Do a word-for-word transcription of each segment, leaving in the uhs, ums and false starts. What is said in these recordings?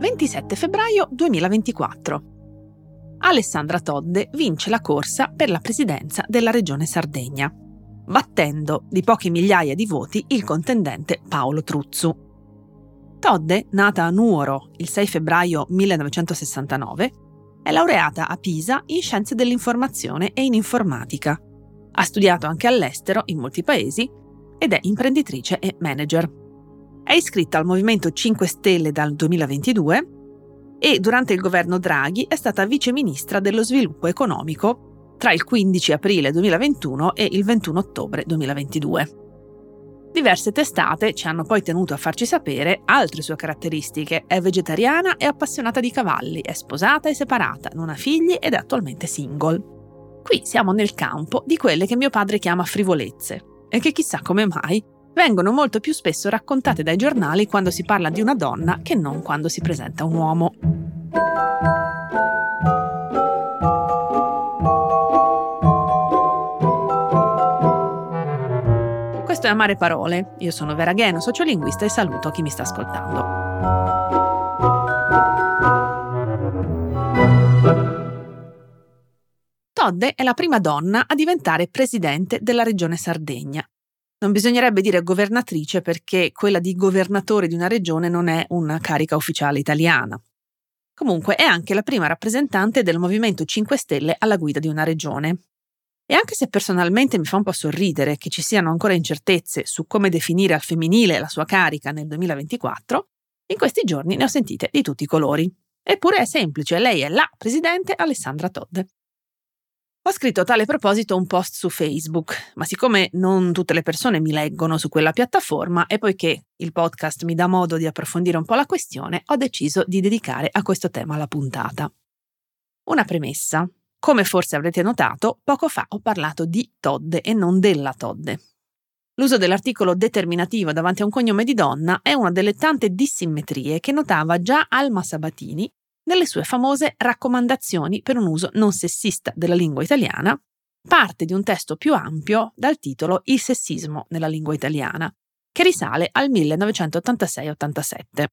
ventisette febbraio duemilaventiquattro. Alessandra Todde vince la corsa per la presidenza della regione Sardegna, battendo di poche migliaia di voti il contendente Paolo Truzzu. Todde, nata a Nuoro il sei febbraio millenovecentosessantanove, è laureata a Pisa in scienze dell'informazione e in informatica. Ha studiato anche all'estero, in molti paesi, ed è imprenditrice e manager. È iscritta al Movimento cinque Stelle dal duemilaventidue e durante il governo Draghi è stata viceministra dello sviluppo economico tra il quindici aprile duemilaventuno e il ventuno ottobre duemilaventidue. Diverse testate ci hanno poi tenuto a farci sapere altre sue caratteristiche. È vegetariana e appassionata di cavalli, è sposata e separata, non ha figli ed è attualmente single. Qui siamo nel campo di quelle che mio padre chiama frivolezze e che chissà come mai vengono molto più spesso raccontate dai giornali quando si parla di una donna che non quando si presenta un uomo. Questo è Amare Parole. Io sono Vera Gheno, sociolinguista, e saluto chi mi sta ascoltando. Todde è la prima donna a diventare presidente della regione Sardegna. Non bisognerebbe dire governatrice perché quella di governatore di una regione non è una carica ufficiale italiana. Comunque è anche la prima rappresentante del Movimento cinque Stelle alla guida di una regione. E anche se personalmente mi fa un po' sorridere che ci siano ancora incertezze su come definire al femminile la sua carica nel duemilaventiquattro, in questi giorni ne ho sentite di tutti i colori. Eppure è semplice, lei è la presidente Alessandra Todde. Ho scritto a tale proposito un post su Facebook, ma siccome non tutte le persone mi leggono su quella piattaforma e poiché il podcast mi dà modo di approfondire un po' la questione, ho deciso di dedicare a questo tema la puntata. Una premessa. Come forse avrete notato, poco fa ho parlato di Todde e non della Todde. L'uso dell'articolo determinativo davanti a un cognome di donna è una delle tante dissimmetrie che notava già Alma Sabatini nelle sue famose raccomandazioni per un uso non sessista della lingua italiana, parte di un testo più ampio dal titolo Il sessismo nella lingua italiana, che risale al millenovecentottantasei ottantasette.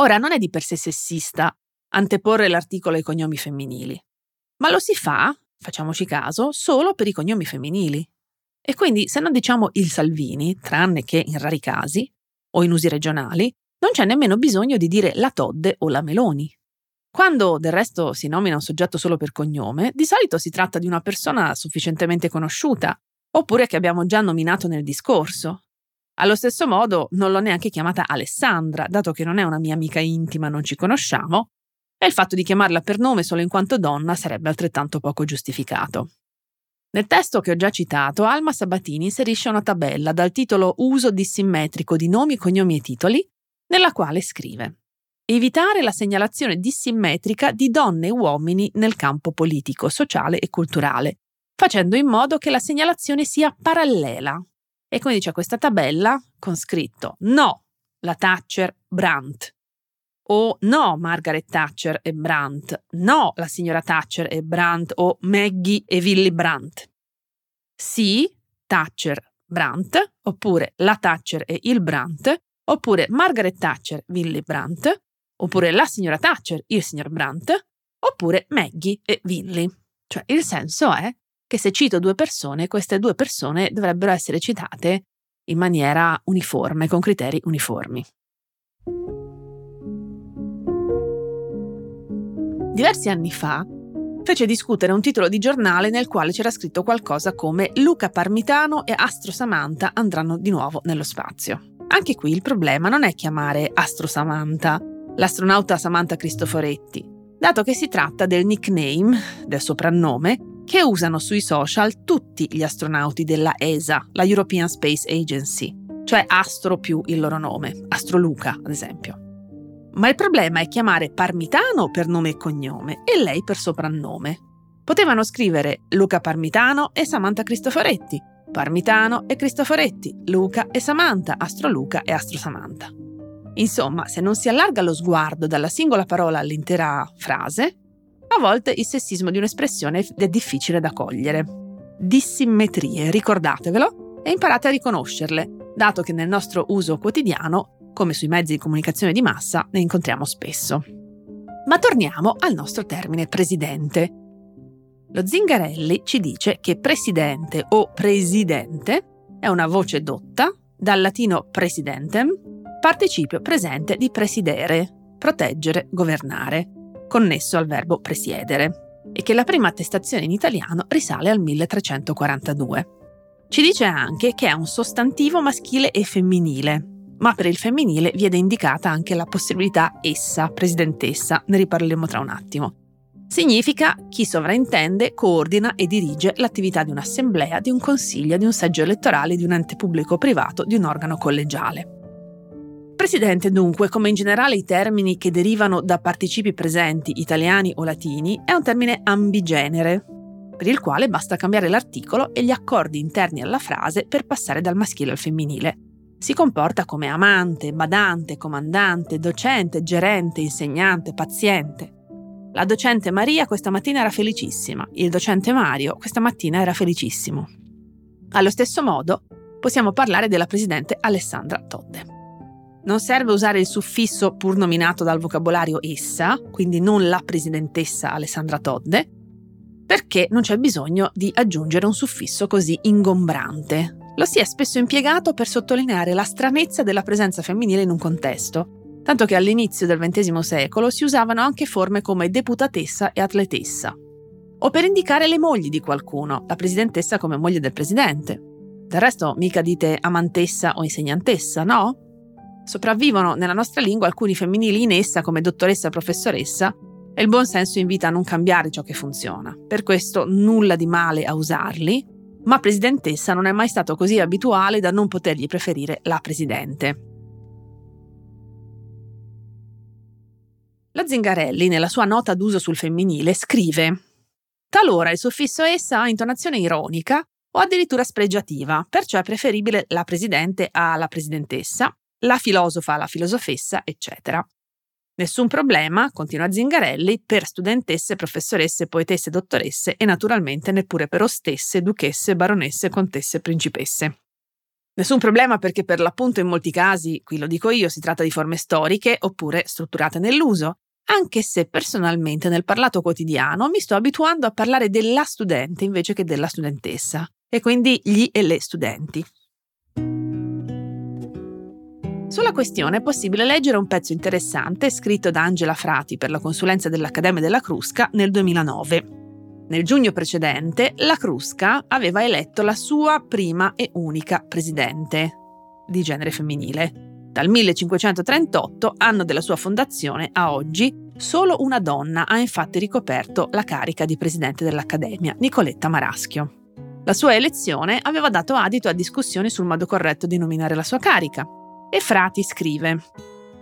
Ora, non è di per sé sessista anteporre l'articolo ai cognomi femminili, ma lo si fa, facciamoci caso, solo per i cognomi femminili. E quindi, se non diciamo il Salvini, tranne che in rari casi, o in usi regionali, non c'è nemmeno bisogno di dire la Todde o la Meloni. Quando, del resto, si nomina un soggetto solo per cognome, di solito si tratta di una persona sufficientemente conosciuta, oppure che abbiamo già nominato nel discorso. Allo stesso modo, non l'ho neanche chiamata Alessandra, dato che non è una mia amica intima, non ci conosciamo, e il fatto di chiamarla per nome solo in quanto donna sarebbe altrettanto poco giustificato. Nel testo che ho già citato, Alma Sabatini inserisce una tabella dal titolo Uso dissimmetrico di nomi, cognomi e titoli, nella quale scrive: evitare la segnalazione dissimmetrica di donne e uomini nel campo politico, sociale e culturale, facendo in modo che la segnalazione sia parallela. E quindi c'è questa tabella con scritto no, la Thatcher Brandt, o no, Margaret Thatcher e Brandt, no, la signora Thatcher e Brandt, o Maggie e Willy Brandt, sì, Thatcher Brandt, oppure la Thatcher e il Brandt, oppure Margaret Thatcher, Willy Brandt, oppure la signora Thatcher, il signor Brandt, oppure Maggie e Willy. Cioè, il senso è che se cito due persone, queste due persone dovrebbero essere citate in maniera uniforme, con criteri uniformi. Diversi anni fa fece discutere un titolo di giornale nel quale c'era scritto qualcosa come Luca Parmitano e Astro Samantha andranno di nuovo nello spazio. Anche qui il problema non è chiamare Astro Samantha l'astronauta Samantha Cristoforetti, dato che si tratta del nickname, del soprannome, che usano sui social tutti gli astronauti della E S A, la European Space Agency, cioè Astro più il loro nome, Astro Luca ad esempio. Ma il problema è chiamare Parmitano per nome e cognome e lei per soprannome. Potevano scrivere Luca Parmitano e Samantha Cristoforetti, Parmitano e Cristoforetti, Luca e Samantha, Astro Luca e Astro Samantha. Insomma, se non si allarga lo sguardo dalla singola parola all'intera frase, a volte il sessismo di un'espressione è difficile da cogliere. Dissimmetrie, ricordatevelo e imparate a riconoscerle, dato che nel nostro uso quotidiano come sui mezzi di comunicazione di massa ne incontriamo spesso. Ma torniamo al nostro termine presidente. Lo Zingarelli ci dice che presidente o presidente è una voce dotta, dal latino presidentem, participio presente di presidere, proteggere, governare, connesso al verbo presiedere, e che la prima attestazione in italiano risale al milletrecentoquarantadue. Ci dice anche che è un sostantivo maschile e femminile, ma per il femminile viene indicata anche la possibilità essa, presidentessa, ne riparleremo tra un attimo. Significa chi sovraintende, coordina e dirige l'attività di un'assemblea, di un consiglio, di un seggio elettorale, di un ente pubblico o privato, di un organo collegiale. Presidente, dunque, come in generale i termini che derivano da participi presenti, italiani o latini, è un termine ambigenere, per il quale basta cambiare l'articolo e gli accordi interni alla frase per passare dal maschile al femminile. Si comporta come amante, badante, comandante, docente, gerente, insegnante, paziente. La docente Maria questa mattina era felicissima, il docente Mario questa mattina era felicissimo. Allo stesso modo possiamo parlare della presidente Alessandra Todde. Non serve usare il suffisso pur nominato dal vocabolario essa, quindi non la presidentessa Alessandra Todde, perché non c'è bisogno di aggiungere un suffisso così ingombrante. Lo si è spesso impiegato per sottolineare la stranezza della presenza femminile in un contesto, tanto che all'inizio del ventesimo secolo si usavano anche forme come deputatessa e atletessa, o per indicare le mogli di qualcuno, la presidentessa come moglie del presidente. Del resto mica dite amantessa o insegnantessa, no? Sopravvivono nella nostra lingua alcuni femminili in essa come dottoressa e professoressa, e il buon senso invita a non cambiare ciò che funziona. Per questo nulla di male a usarli, ma presidentessa non è mai stato così abituale da non potergli preferire la presidente. La Zingarelli, nella sua nota d'uso sul femminile, scrive: talora il suffisso essa ha intonazione ironica o addirittura spregiativa, perciò è preferibile la presidente alla presidentessa, la filosofa alla filosofessa, eccetera. Nessun problema, continua Zingarelli, per studentesse, professoresse, poetesse, dottoresse e naturalmente neppure per ostesse, duchesse, baronesse, contesse, principesse. Nessun problema perché per l'appunto in molti casi, qui lo dico io, si tratta di forme storiche oppure strutturate nell'uso, anche se personalmente nel parlato quotidiano mi sto abituando a parlare della studente invece che della studentessa, e quindi gli e le studenti. Sulla questione è possibile leggere un pezzo interessante scritto da Angela Frati per la consulenza dell'Accademia della Crusca nel duemilanove. Nel giugno precedente, la Crusca aveva eletto la sua prima e unica presidente, di genere femminile. Dal millecinquecentotrentotto, anno della sua fondazione, a oggi, solo una donna ha infatti ricoperto la carica di presidente dell'Accademia, Nicoletta Maraschio. La sua elezione aveva dato adito a discussioni sul modo corretto di nominare la sua carica. E Frati scrive: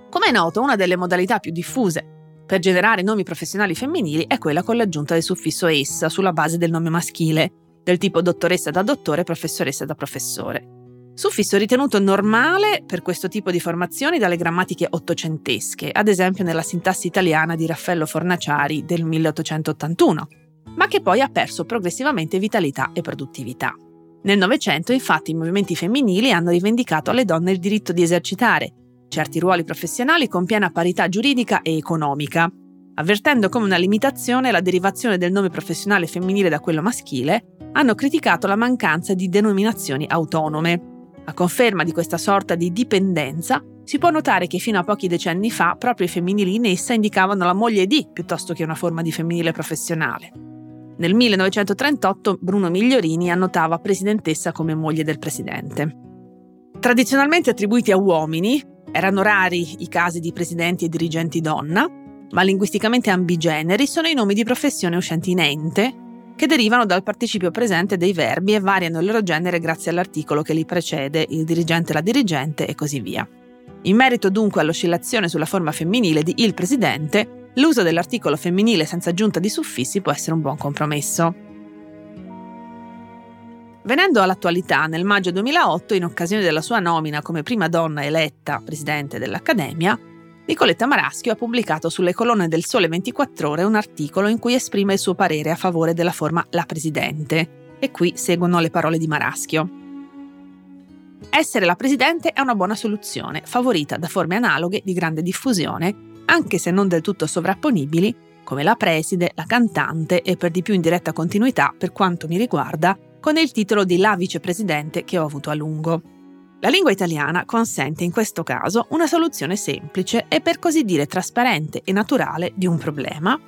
come è noto, una delle modalità più diffuse per generare nomi professionali femminili è quella con l'aggiunta del suffisso essa sulla base del nome maschile, del tipo dottoressa da dottore, professoressa da professore. Suffisso ritenuto normale per questo tipo di formazioni dalle grammatiche ottocentesche, ad esempio nella sintassi italiana di Raffaello Fornaciari del milleottocentottantuno, ma che poi ha perso progressivamente vitalità e produttività. Nel Novecento, infatti, i movimenti femminili hanno rivendicato alle donne il diritto di esercitare certi ruoli professionali con piena parità giuridica e economica, avvertendo come una limitazione la derivazione del nome professionale femminile da quello maschile, hanno criticato la mancanza di denominazioni autonome. A conferma di questa sorta di dipendenza, si può notare che fino a pochi decenni fa proprio i femminili in essa indicavano la moglie di piuttosto che una forma di femminile professionale. Nel millenovecentotrentotto Bruno Migliorini annotava presidentessa come moglie del presidente. Tradizionalmente attribuiti a uomini, erano rari i casi di presidenti e dirigenti donna, ma linguisticamente ambigeneri sono i nomi di professione uscenti in ente, che derivano dal participio presente dei verbi e variano il loro genere grazie all'articolo che li precede, il dirigente, la dirigente e così via. In merito dunque all'oscillazione sulla forma femminile di il presidente, l'uso dell'articolo femminile senza aggiunta di suffissi può essere un buon compromesso. Venendo all'attualità, nel maggio duemilaotto, in occasione della sua nomina come prima donna eletta presidente dell'Accademia, Nicoletta Maraschio ha pubblicato sulle colonne del Sole ventiquattro Ore un articolo in cui esprime il suo parere a favore della forma la presidente, e qui seguono le parole di Maraschio. Essere la presidente è una buona soluzione, favorita da forme analoghe di grande diffusione, anche se non del tutto sovrapponibili, come la preside, la cantante e per di più in diretta continuità, per quanto mi riguarda, con il titolo di la vicepresidente che ho avuto a lungo. La lingua italiana consente in questo caso una soluzione semplice e per così dire trasparente e naturale di un problema,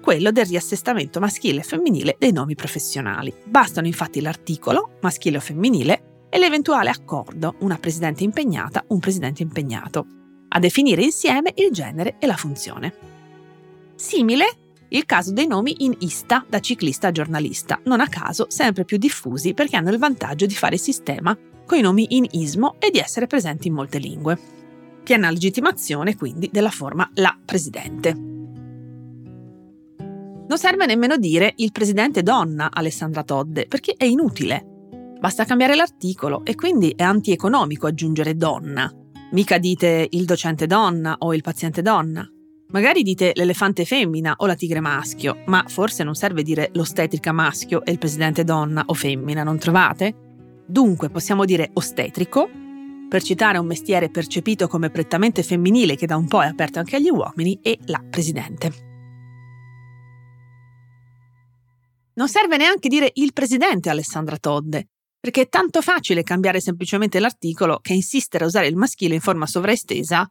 quello del riassestamento maschile e femminile dei nomi professionali. Bastano infatti l'articolo, maschile o femminile, e l'eventuale accordo, una presidente impegnata, un presidente impegnato, a definire insieme il genere e la funzione. Simile il caso dei nomi in ista, da ciclista a giornalista, non a caso sempre più diffusi perché hanno il vantaggio di fare sistema con i nomi in ismo e di essere presenti in molte lingue. Piena legittimazione quindi della forma la presidente. Non serve nemmeno dire il presidente donna Alessandra Todde perché è inutile. Basta cambiare l'articolo e quindi è antieconomico aggiungere donna. Mica dite il docente donna o il paziente donna. Magari dite l'elefante femmina o la tigre maschio, ma forse non serve dire l'ostetrica maschio e il presidente donna o femmina, non trovate? Dunque possiamo dire ostetrico, per citare un mestiere percepito come prettamente femminile che da un po' è aperto anche agli uomini, e la presidente. Non serve neanche dire il presidente Alessandra Todde, perché è tanto facile cambiare semplicemente l'articolo che insistere a usare il maschile in forma sovraestesa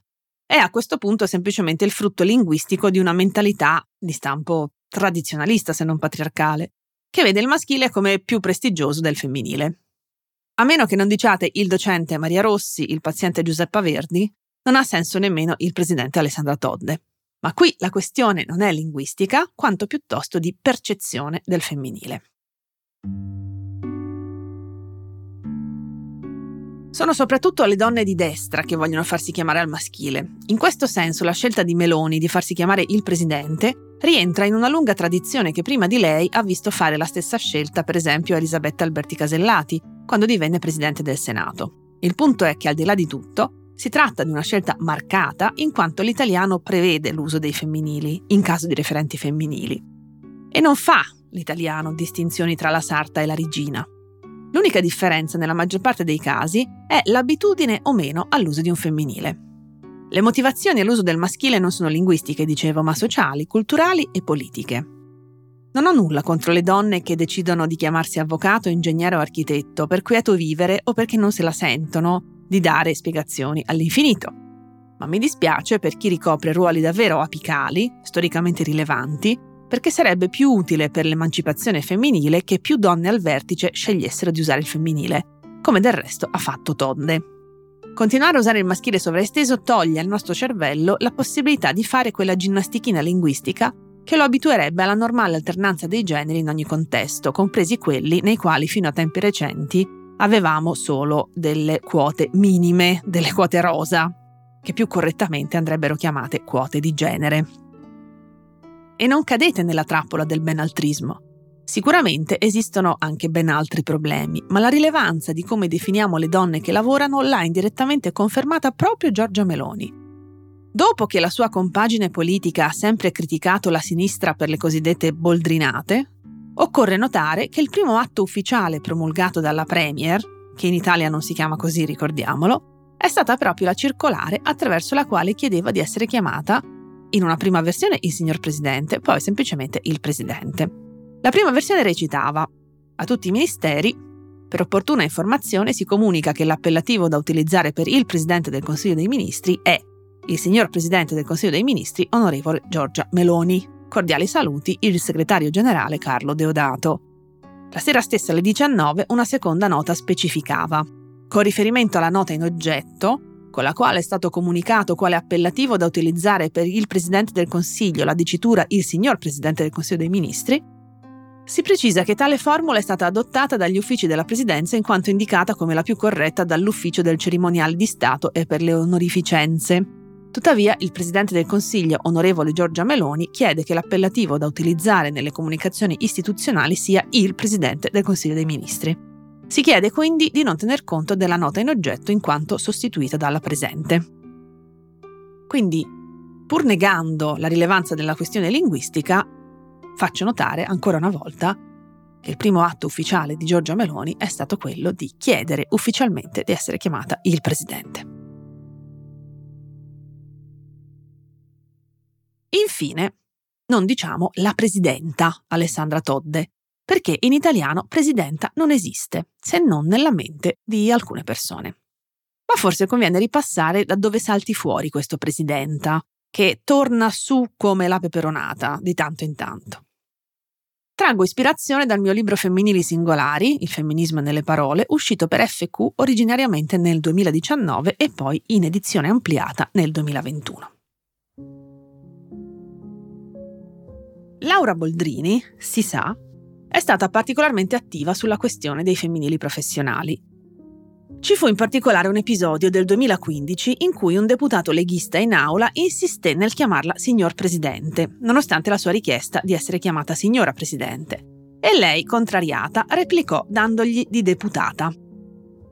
è a questo punto semplicemente il frutto linguistico di una mentalità di stampo tradizionalista, se non patriarcale, che vede il maschile come più prestigioso del femminile. A meno che non diciate il docente Maria Rossi, il paziente Giuseppa Verdi, non ha senso nemmeno il presidente Alessandra Todde. Ma qui la questione non è linguistica, quanto piuttosto di percezione del femminile. Sono soprattutto le donne di destra che vogliono farsi chiamare al maschile. In questo senso la scelta di Meloni di farsi chiamare il presidente rientra in una lunga tradizione che prima di lei ha visto fare la stessa scelta per esempio Elisabetta Alberti Casellati quando divenne presidente del Senato. Il punto è che al di là di tutto si tratta di una scelta marcata in quanto l'italiano prevede l'uso dei femminili in caso di referenti femminili e non fa l'italiano distinzioni tra la sarta e la regina. L'unica differenza nella maggior parte dei casi è l'abitudine o meno all'uso di un femminile. Le motivazioni all'uso del maschile non sono linguistiche, dicevo, ma sociali, culturali e politiche. Non ho nulla contro le donne che decidono di chiamarsi avvocato, ingegnere o architetto per quieto vivere o perché non se la sentono di dare spiegazioni all'infinito. Ma mi dispiace per chi ricopre ruoli davvero apicali, storicamente rilevanti, perché sarebbe più utile per l'emancipazione femminile che più donne al vertice scegliessero di usare il femminile, come del resto ha fatto Todde. Continuare a usare il maschile sovraesteso toglie al nostro cervello la possibilità di fare quella ginnastichina linguistica che lo abituerebbe alla normale alternanza dei generi in ogni contesto, compresi quelli nei quali fino a tempi recenti avevamo solo delle quote minime, delle quote rosa, che più correttamente andrebbero chiamate quote di genere. E non cadete nella trappola del benaltrismo. Sicuramente esistono anche ben altri problemi, ma la rilevanza di come definiamo le donne che lavorano l'ha indirettamente confermata proprio Giorgia Meloni. Dopo che la sua compagine politica ha sempre criticato la sinistra per le cosiddette boldrinate, occorre notare che il primo atto ufficiale promulgato dalla Premier, che in Italia non si chiama così, ricordiamolo, è stata proprio la circolare attraverso la quale chiedeva di essere chiamata in una prima versione il signor presidente, poi semplicemente il presidente. La prima versione recitava: a tutti i ministeri, per opportuna informazione, si comunica che l'appellativo da utilizzare per il presidente del Consiglio dei Ministri è il signor presidente del Consiglio dei Ministri, onorevole Giorgia Meloni. Cordiali saluti, il segretario generale Carlo Deodato. La sera stessa alle diciannove una seconda nota specificava, con riferimento alla nota in oggetto, con la quale è stato comunicato quale appellativo da utilizzare per il Presidente del Consiglio, la dicitura il signor Presidente del Consiglio dei Ministri, si precisa che tale formula è stata adottata dagli uffici della Presidenza in quanto indicata come la più corretta dall'Ufficio del Cerimoniale di Stato e per le onorificenze. Tuttavia, il Presidente del Consiglio, onorevole Giorgia Meloni, chiede che l'appellativo da utilizzare nelle comunicazioni istituzionali sia il Presidente del Consiglio dei Ministri. Si chiede quindi di non tener conto della nota in oggetto in quanto sostituita dalla presente. Quindi, pur negando la rilevanza della questione linguistica, faccio notare ancora una volta che il primo atto ufficiale di Giorgia Meloni è stato quello di chiedere ufficialmente di essere chiamata il presidente. Infine, non diciamo la presidenta Alessandra Todde, perché in italiano presidenta non esiste, se non nella mente di alcune persone. Ma forse conviene ripassare da dove salti fuori questo presidenta, che torna su come la peperonata di tanto in tanto. Traggo ispirazione dal mio libro Femminili singolari, Il femminismo nelle parole, uscito per F Q originariamente nel duemiladiciannove e poi in edizione ampliata nel duemilaventuno. Laura Boldrini, si sa, è stata particolarmente attiva sulla questione dei femminili professionali. Ci fu in particolare un episodio del duemilaquindici in cui un deputato leghista in aula insisté nel chiamarla signor presidente, nonostante la sua richiesta di essere chiamata signora presidente, e lei, contrariata, replicò dandogli di deputata.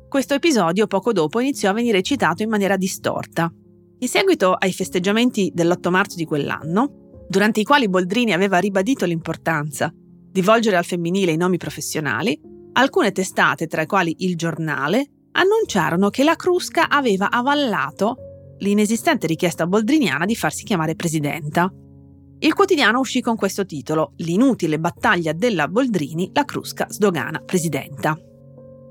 Questo episodio poco dopo iniziò a venire citato in maniera distorta. In seguito ai festeggiamenti dell'otto marzo di quell'anno, durante i quali Boldrini aveva ribadito l'importanza di volgere al femminile i nomi professionali, alcune testate, tra le quali il Giornale, annunciarono che la Crusca aveva avallato l'inesistente richiesta boldriniana di farsi chiamare presidenta. Il quotidiano uscì con questo titolo: L'inutile battaglia della Boldrini, la Crusca sdogana presidenta.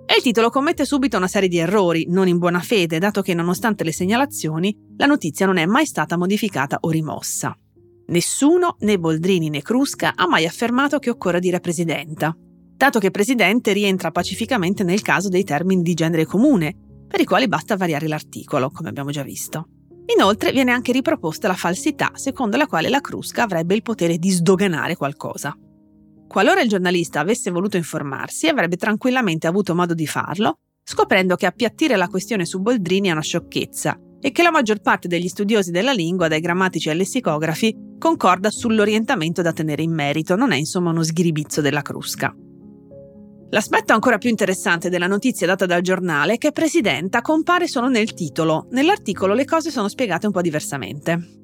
E il titolo commette subito una serie di errori, non in buona fede, dato che nonostante le segnalazioni, la notizia non è mai stata modificata o rimossa. Nessuno, né Boldrini né Crusca, ha mai affermato che occorra dire presidenta, dato che presidente rientra pacificamente nel caso dei termini di genere comune, per i quali basta variare l'articolo, come abbiamo già visto. Inoltre viene anche riproposta la falsità secondo la quale la Crusca avrebbe il potere di sdoganare qualcosa. Qualora il giornalista avesse voluto informarsi, avrebbe tranquillamente avuto modo di farlo, scoprendo che appiattire la questione su Boldrini è una sciocchezza, e che la maggior parte degli studiosi della lingua, dai grammatici ai lessicografi, concorda sull'orientamento da tenere in merito, non è insomma uno sghiribizzo della Crusca. L'aspetto ancora più interessante della notizia data dal Giornale è che presidenta compare solo nel titolo, nell'articolo le cose sono spiegate un po' diversamente.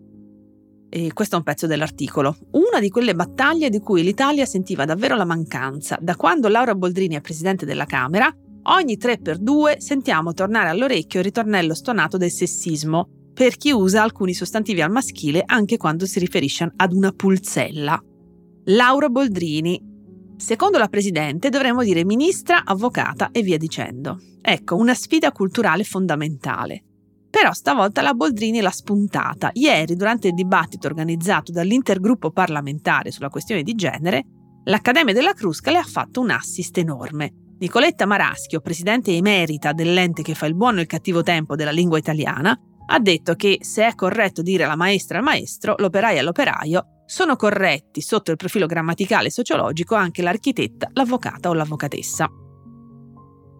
E questo è un pezzo dell'articolo. Una di quelle battaglie di cui l'Italia sentiva davvero la mancanza. Da quando Laura Boldrini è presidente della Camera, ogni tre per due sentiamo tornare all'orecchio il ritornello stonato del sessismo per chi usa alcuni sostantivi al maschile anche quando si riferisce ad una pulzella. Laura Boldrini. Secondo la presidente dovremmo dire ministra, avvocata e via dicendo. Ecco, una sfida culturale fondamentale. Però stavolta la Boldrini l'ha spuntata. Ieri, durante il dibattito organizzato dall'intergruppo parlamentare sulla questione di genere, l'Accademia della Crusca le ha fatto un assist enorme. Nicoletta Maraschio, presidente emerita dell'ente che fa il buono e il cattivo tempo della lingua italiana, ha detto che se è corretto dire la maestra al maestro, l'operaio all'operaio, sono corretti sotto il profilo grammaticale e sociologico anche l'architetta, l'avvocata o l'avvocatessa.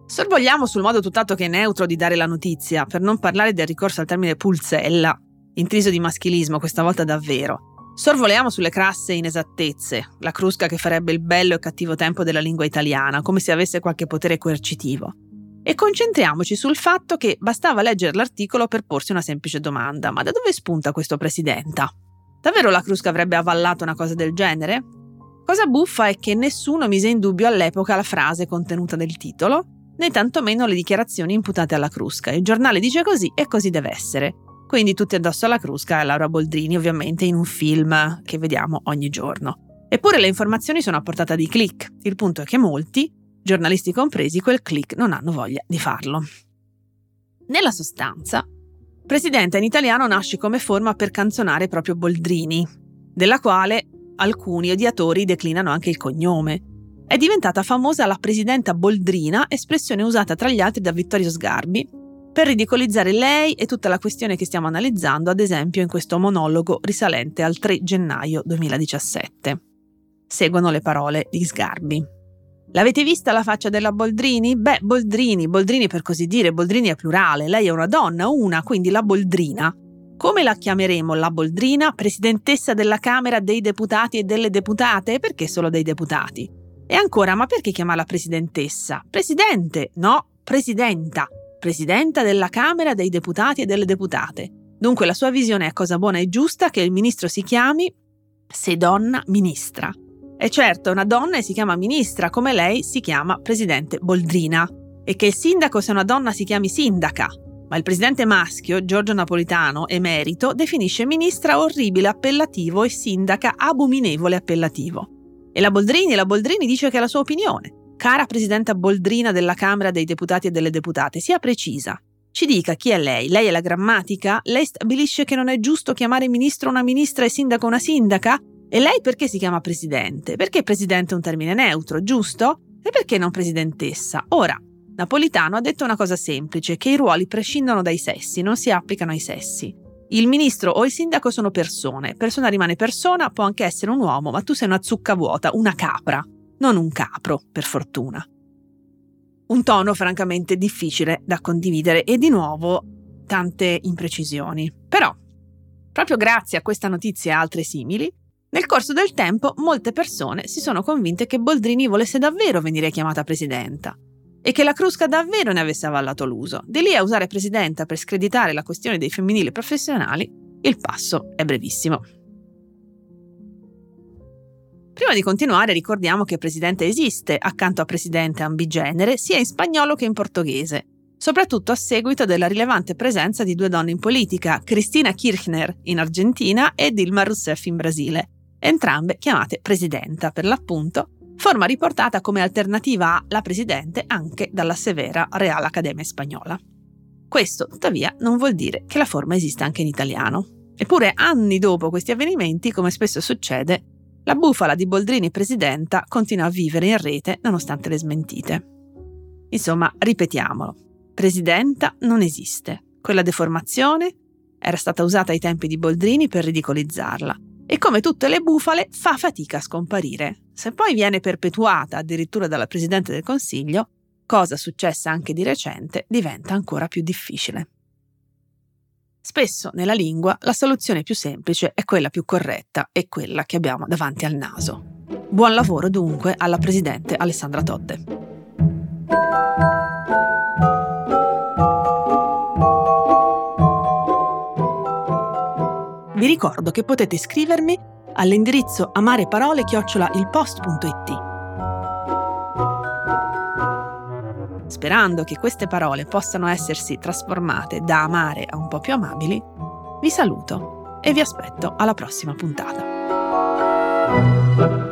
Sorvogliamo sul modo tutt'altro che neutro di dare la notizia, per non parlare del ricorso al termine pulzella, intriso di maschilismo questa volta davvero. Sorvoliamo sulle crasse inesattezze, la Crusca che farebbe il bello e cattivo tempo della lingua italiana, come se avesse qualche potere coercitivo. E concentriamoci sul fatto che bastava leggere l'articolo per porsi una semplice domanda: ma da dove spunta questo presidenta? Davvero la Crusca avrebbe avallato una cosa del genere? Cosa buffa è che nessuno mise in dubbio all'epoca la frase contenuta nel titolo, né tantomeno le dichiarazioni imputate alla Crusca. Il Giornale dice così e così deve essere. Quindi tutti addosso alla Crusca e a Laura Boldrini, ovviamente in un film che vediamo ogni giorno. Eppure le informazioni sono a portata di click. Il punto è che molti, giornalisti compresi, quel click non hanno voglia di farlo. Nella sostanza, presidenta in italiano nasce come forma per canzonare proprio Boldrini, della quale alcuni odiatori declinano anche il cognome. È diventata famosa la presidenta Boldrina, espressione usata tra gli altri da Vittorio Sgarbi, per ridicolizzare lei e tutta la questione che stiamo analizzando, ad esempio in questo monologo risalente al tre gennaio duemiladiciassette. Seguono le parole di Sgarbi. L'avete vista la faccia della Boldrini? Beh, Boldrini, Boldrini per così dire, Boldrini è plurale, lei è una donna, una, quindi la Boldrina. Come la chiameremo la Boldrina? Presidentessa della Camera dei deputati e delle deputate? Perché solo dei deputati? E ancora, ma perché chiamarla presidentessa? Presidente? No, presidenta. Presidenta della Camera dei deputati e delle deputate. Dunque la sua visione è cosa buona e giusta che il ministro si chiami, se donna, ministra. E certo, una donna si chiama ministra, come lei si chiama presidente Boldrina. E che il sindaco sia una donna si chiami sindaca. Ma il presidente maschio, Giorgio Napolitano, emerito, definisce ministra orribile appellativo e sindaca abominevole appellativo. E la Boldrini, la Boldrini dice che è la sua opinione. Cara presidenta Boldrina della Camera dei Deputati e delle Deputate, sia precisa. Ci dica chi è lei. Lei è la grammatica? Lei stabilisce che non è giusto chiamare ministro una ministra e sindaco una sindaca? E lei perché si chiama presidente? Perché presidente è un termine neutro, giusto? E perché non presidentessa? Ora, Napolitano ha detto una cosa semplice, che i ruoli prescindono dai sessi, non si applicano ai sessi. Il ministro o il sindaco sono persone, persona rimane persona, può anche essere un uomo, ma tu sei una zucca vuota, una capra, non un capro, per fortuna. Un tono francamente difficile da condividere e di nuovo tante imprecisioni. Però, proprio grazie a questa notizia e altre simili, nel corso del tempo molte persone si sono convinte che Boldrini volesse davvero venire chiamata presidenta e che la Crusca davvero ne avesse avallato l'uso. Di lì a usare presidenta per screditare la questione dei femminili professionali, il passo è brevissimo. Prima di continuare ricordiamo che presidente esiste, accanto a presidente ambigenere, sia in spagnolo che in portoghese, soprattutto a seguito della rilevante presenza di due donne in politica, Cristina Kirchner in Argentina e Dilma Rousseff in Brasile, entrambe chiamate presidenta per l'appunto, forma riportata come alternativa alla presidente anche dalla severa Real Academia Española. Questo, tuttavia, non vuol dire che la forma esista anche in italiano. Eppure, anni dopo questi avvenimenti, come spesso succede, la bufala di Boldrini presidenta continua a vivere in rete nonostante le smentite. Insomma, ripetiamolo. Presidenta non esiste. Quella deformazione era stata usata ai tempi di Boldrini per ridicolizzarla. E come tutte le bufale fa fatica a scomparire. Se poi viene perpetuata addirittura dalla Presidente del Consiglio, cosa successa anche di recente, diventa ancora più difficile. Spesso nella lingua la soluzione più semplice è quella più corretta e quella che abbiamo davanti al naso. Buon lavoro dunque alla Presidente Alessandra Todde. Vi ricordo che potete scrivermi all'indirizzo amareparole chiocciola il post punto it. Sperando che queste parole possano essersi trasformate da amare a un po' più amabili, vi saluto e vi aspetto alla prossima puntata.